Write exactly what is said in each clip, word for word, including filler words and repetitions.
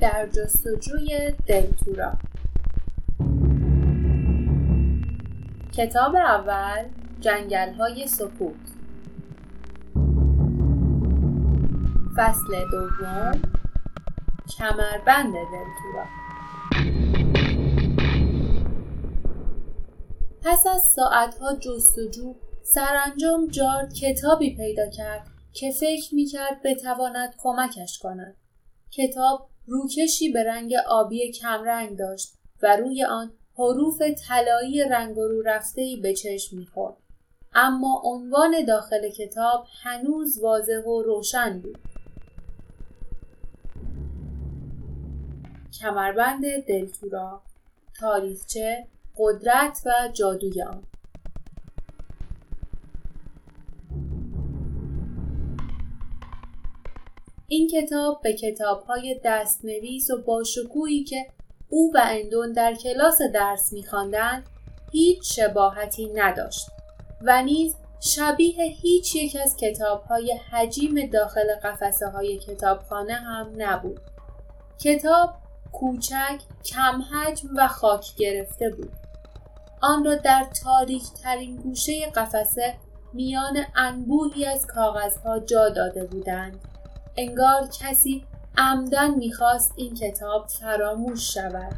در جستجوی دلتورا. کتاب اول، جنگل‌های سکوت. فصل دوم، کمربند دلتورا. پس از ساعت‌ها جستجو سرانجام جارد کتابی پیدا کرد که فکر می‌کرد بتواند کمکش کند. کتاب روکشی به رنگ آبی کمرنگ داشت و روی آن حروف طلایی رنگ رو رفته‌ای به چشم می‌خورد. اما عنوان داخل کتاب هنوز واضح و روشن بود. کمربند دلتورا، تاریخچه، قدرت و جادوی آن. این کتاب به کتاب‌های دست‌نویس و باشکوهی که او و اندون در کلاس درس می‌خواندند هیچ شباهتی نداشت و نیز شبیه هیچ یک از کتاب‌های حجیم داخل قفسه‌های کتابخانه هم نبود. کتاب کوچک، کم حجم و خاک گرفته بود. آن را در تاریک‌ترین گوشه قفسه میان انبوهی از کاغذها جا داده بودند. انگار کسی عمدن می‌خواست این کتاب فراموش شود.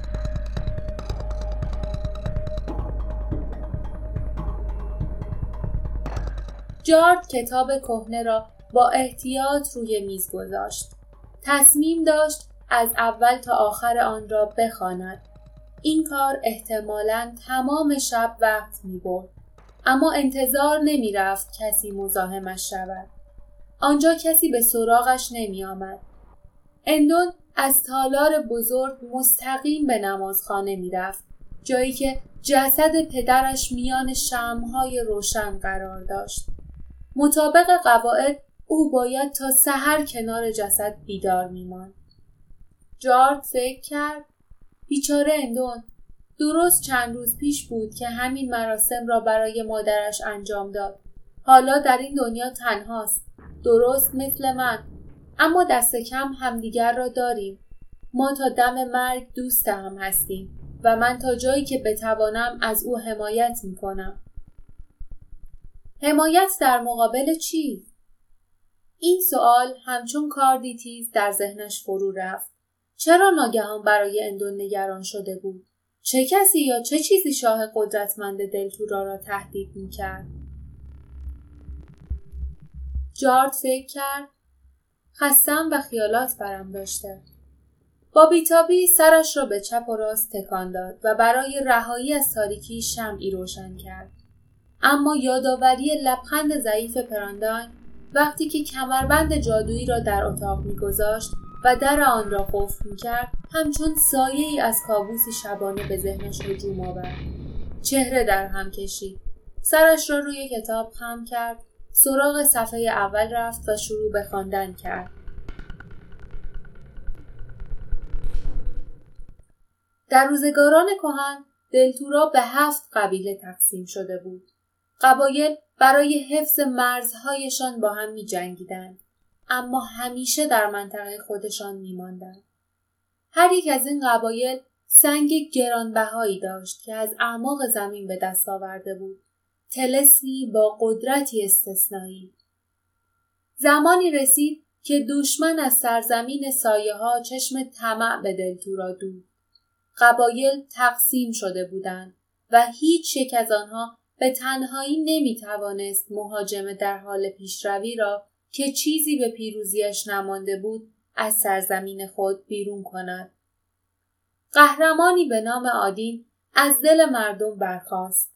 جارد کتاب کهنه را با احتیاط روی میز گذاشت. تصمیم داشت از اول تا آخر آن را بخواند. این کار احتمالاً تمام شب وقت می‌برد، اما انتظار نمی‌رفت کسی مزاحمش شود. آنجا کسی به سراغش نمی آمد. اندون از تالار بزرگ مستقیم به نمازخانه می رفت، جایی که جسد پدرش میان شمع‌های روشن قرار داشت. مطابق قواعد او باید تا سحر کنار جسد بیدار می ماند. جارد فکر کرد، بیچاره اندون، درست چند روز پیش بود که همین مراسم را برای مادرش انجام داد. حالا در این دنیا تنهاست، درست مثل من، اما دست کم همدیگر را داریم. ما تا دم مرگ دوست هم هستیم و من تا جایی که بتوانم از او حمایت می کنم. حمایت در مقابل چی؟ این سوال همچون کاردی تیز در ذهنش فرو رفت. چرا ناگهان برای اندون نگران شده بود؟ چه کسی یا چه چیزی شاه قدرتمند دلتورا را تهدید می کرد؟ جارد فکر کرد، خستم و خیالات برم داشته. با بیتابی سرش را به چپ و راست تکان داد و برای رهایی از تاریکی شمعی روشن کرد. اما یادآوری لبخند ضعیف پراندان وقتی که کمربند جادویی را در اتاق می‌گذاشت و در آن را قفل می‌کرد، همچون سایه‌ای از کابوسی شبانه به ذهنش هجوم آورد. چهره در هم کشید. سرش را روی کتاب خم کرد. سراغ صفحه اول رفت و شروع به خواندن کرد. در روزگاران کهن دلتورا به هفت قبیله تقسیم شده بود. قبایل برای حفظ مرزهایشان با هم می جنگیدند، اما همیشه در منطقه خودشان می ماندند. هر یک از این قبایل سنگ گرانبهایی داشت که از اعماق زمین به دست آورده بود. طلسمی با قدرتی استثنایی. زمانی رسید که دشمن از سرزمین سایه‌ها چشم طمع به دلتورا دوخت. قبایل تقسیم شده بودند و هیچ یک از آنها به تنهایی نمی‌توانست مهاجمه در حال پیشروی را که چیزی به پیروزیش نمانده بود از سرزمین خود بیرون کند. قهرمانی به نام آدین از دل مردم برخاست.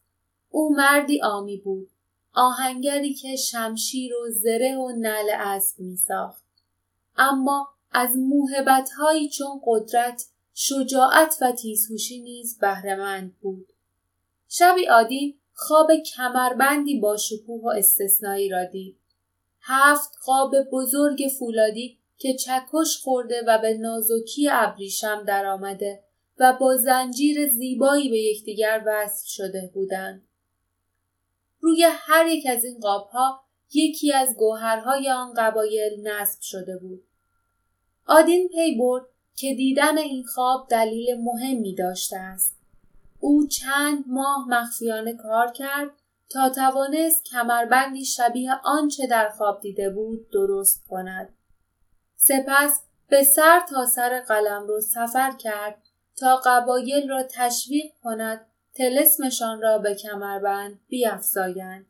او مردی عامی بود، آهنگری که شمشیر و زره و نعل اسب می ساخت. اما از موهبت‌هایی چون قدرت، شجاعت و تیزهوشی نیز بهره‌مند بود. شبی آدین خواب کمربندی با شکوه و استثنایی را دید. هفت قاب بزرگ فولادی که چکش خورده و به نازکی ابریشم درآمده و با زنجیر زیبایی به یکدیگر وصل شده بودند. روی هر یک از این قاب‌ها یکی از گوهرهای آن قبایل نصب شده بود. آدین پی برد که دیدن این خواب دلیل مهمی داشته است. او چند ماه مخفیانه کار کرد تا توانست کمربندی شبیه آنچه در خواب دیده بود درست کند. سپس به سر تا سر قلمرو سفر کرد تا قبایل را تشویق کند طلسمشان را به کمربند بیفزایند.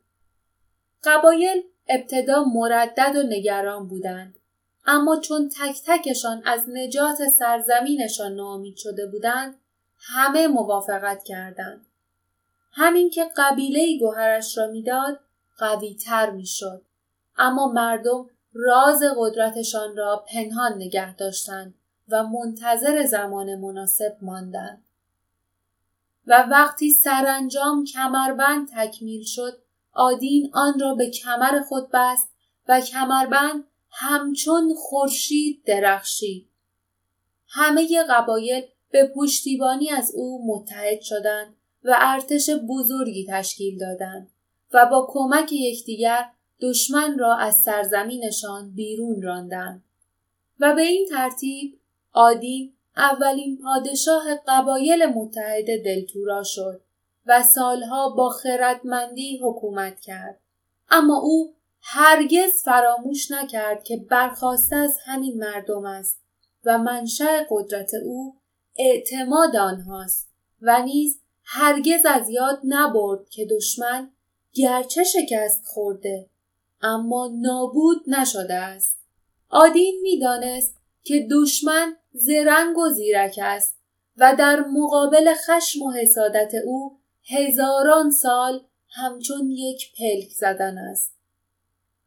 قبایل ابتدا مردد و نگران بودند، اما چون تک تکشان از نجات سرزمینشان ناامید شده بودند، همه موافقت کردند. همین که قبیله گوهرش را میداد، قوی تر می شد. اما مردم راز قدرتشان را پنهان نگه داشتند و منتظر زمان مناسب ماندند. و وقتی سرانجام کمربند تکمیل شد، آدین آن را به کمر خود بست و کمربند همچون خورشید درخشید. همه قبایل به پشتیبانی از او متحد شدند و ارتش بزرگی تشکیل دادند و با کمک یکدیگر دشمن را از سرزمینشان بیرون راندند. و به این ترتیب آدین اولین پادشاه قبایل متحد دلتورا شد و سالها با خردمندی حکومت کرد. اما او هرگز فراموش نکرد که برخاسته از همین مردم است و منشأ قدرت او اعتماد آنهاست و نیز هرگز از یاد نبرد که دشمن گرچه شکست خورده اما نابود نشده است. آدین می‌دانست که دشمن زرنگ و زیرک است و در مقابل خشم و حسادت او هزاران سال همچون یک پلک زدن است.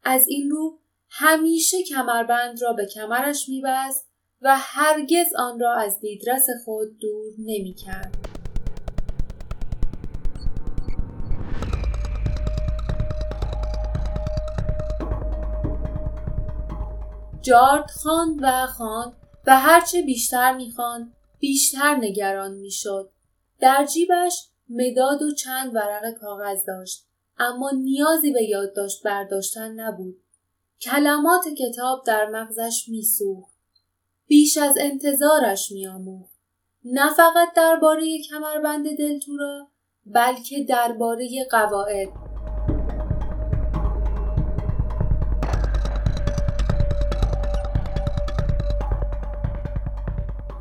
از این رو همیشه کمربند را به کمرش می‌بست و هرگز آن را از دیدرس خود دور نمی‌کرد. جارد خواند و خواند و هرچه بیشتر می‌خواند بیشتر نگران می‌شد. در جیبش مداد و چند ورق کاغذ داشت، اما نیازی به یادداشت برداشتن نبود. کلمات کتاب در مغزش میسوخت. بیش از انتظارش میآموخت. نه فقط درباره کمربند دلتورا، بلکه درباره قواعد.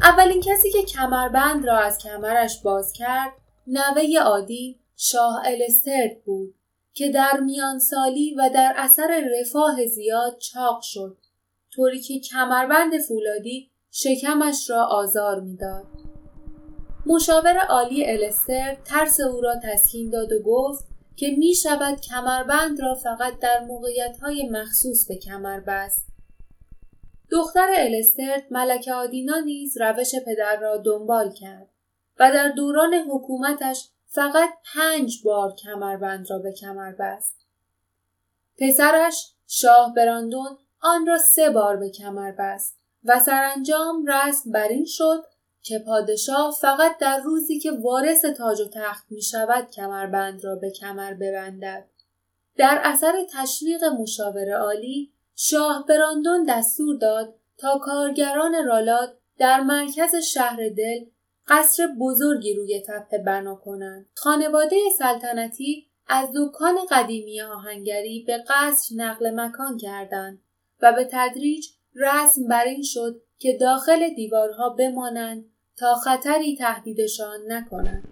اولین کسی که کمربند را از کمرش باز کرد، نوه عادی شاه الستر بود که در میان سالی و در اثر رفاه زیاد چاق شد، طوری که کمربند فولادی شکمش را آزار می‌داد. مشاور عالی الستر ترس او را تسکین داد و گفت که می‌شود کمربند را فقط در موقعیت‌های مخصوص به کمر بست. دختر الستر ملکه آدینا نیز روش پدر را دنبال کرد و در دوران حکومتش فقط پنج بار کمربند را به کمر بست. پسرش شاه براندون آن را سه بار به کمر بست و سرانجام رسم بر این شد که پادشاه فقط در روزی که وارث تاج و تخت می شود کمربند را به کمر ببندد. در اثر تشویق مشاور عالی، شاه براندون دستور داد تا کارگران رالات در مرکز شهر دل قصر بزرگی روی تپه بنا کنند. خانواده سلطنتی از دکان قدیمی آهنگری به قصر نقل مکان کردند و به تدریج رسم بر این شد که داخل دیوارها بمانند تا خطری تهدیدشان نکند.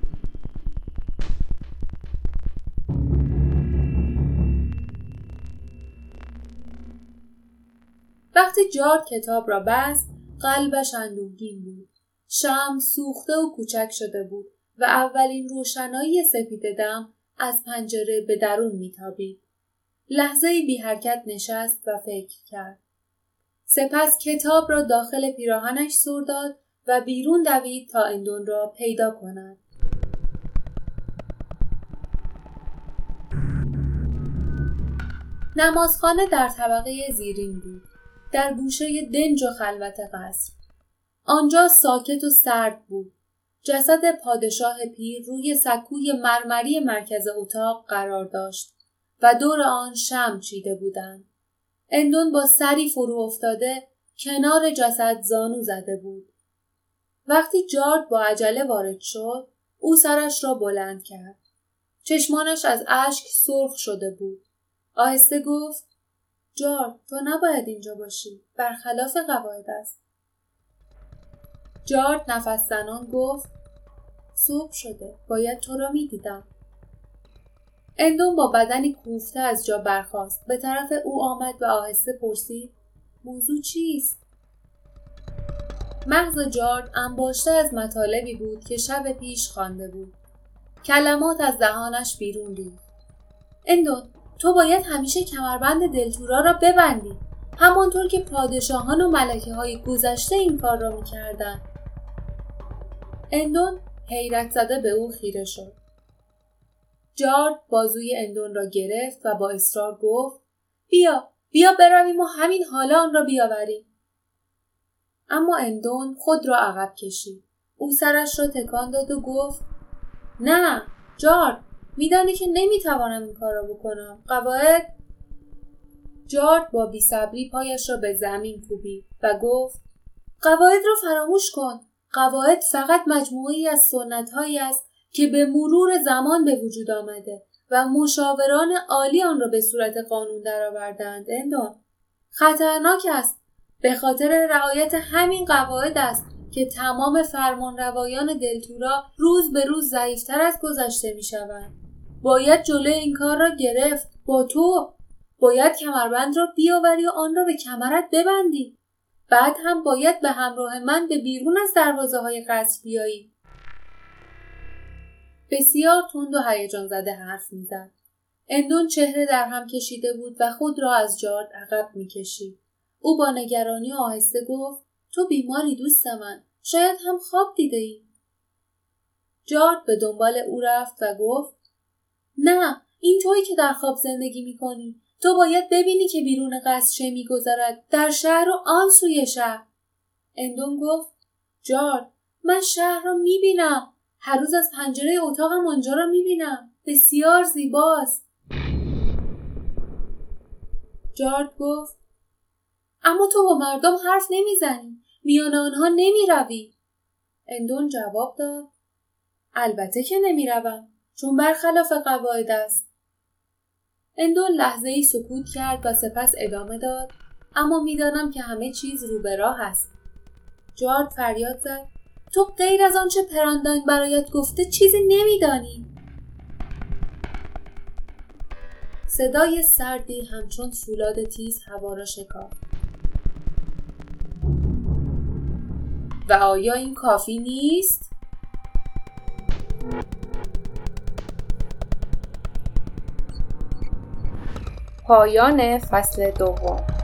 وقتی جارد کتاب را بست، قلبش اندوهگین بود. شام سوخته و کوچک شده بود و اولین روشنایی سفید دم از پنجره به درون میتابید. لحظه‌ای بی حرکت نشست و فکر کرد. سپس کتاب را داخل پیراهنش سر داد و بیرون دوید تا اندون را پیدا کند. نمازخانه در طبقه زیرین بود، در گوشه دنج و خلوت قصر. آنجا ساکت و سرد بود. جسد پادشاه پیر روی سکوی مرمری مرکز اتاق قرار داشت و دور آن شمع چیده بودند. اندون با سری فرو افتاده کنار جسد زانو زده بود وقتی جارد با عجله وارد شد، او سرش را بلند کرد. چشمانش از اشک سرخ شده بود. آهسته گفت: جارد، تو نباید اینجا باشی. برخلاف قواعد است. جارد نفس زنان گفت: صبح شده. باید تو را می دیدم. اندون با بدنی کوفته از جا برخاست. به طرف او آمد و آهسته پرسید: موضوع چیست؟ مغز جارد انباشته از مطالبی بود که شب پیش خوانده بود. کلمات از دهانش بیرون ریخت. اندون، تو باید همیشه کمربند دلتورا را ببندی، همانطور که پادشاهان و ملکه های گذشته این کار را میکردن. اندون حیرت زده به او خیره شد. جارد بازوی اندون را گرفت و با اصرار گفت: بیا، بیا برویم و همین حالا آن را بیاوریم. اما اندون خود را عقب کشید. او سرش را تکان داد و گفت: نه، جارد، میدانی که نمیتوانم این کار را بکنم. قواعد. جارد با بی‌صبری پایش را به زمین کوبید و گفت: قواعد را فراموش کن. قواعد فقط مجموعه‌ای از سنت‌هایی است که به مرور زمان به وجود آمده و مشاوران عالی آن را به صورت قانون درآوردند. اندون خطرناک است. به خاطر رعایت همین قواعد است که تمام فرمانروایان دلتورا روز به روز ضعیفتر از گذشته می شوند. باید جلوی این کار را گرفت. با تو باید کمربند را بیاوری و آن را به کمرت ببندی. بعد هم باید به همراه من به بیرون از دروازه های قصر بیایی. بسیار تند و هیجان زده حرف می زد. اندون چهره در هم کشیده بود و خود را از جارد عقب می کشید. او با نگرانی آهسته گفت: تو بیماری دوست من، شاید هم خواب دیده ای. جارد به دنبال او رفت و گفت: نه، این تویی که در خواب زندگی می کنی. تو باید ببینی که بیرون قصر چه می گذرد، در شهر و آن سوی شهر. اندون گفت: جارد، من شهر را می بینم. هر روز از پنجره اتاقم آنجا را می بینم. بسیار زیباست. جارد گفت: اما تو با مردم حرف نمی زنی. میان آنها نمی روی. اندون جواب داد: البته که نمی روم، چون برخلاف قواعد است. اندون لحظه ای سکوت کرد و سپس ادامه داد: اما می دانم که همه چیز رو به راه است. جارد فریاد زد: تو غیر از آنچه پراندنگ برایت گفته چیزی نمی دانی. صدای سردی همچون فولاد تیز هوا را شکافت. و آیا این کافی نیست؟ پایان فصل دوم.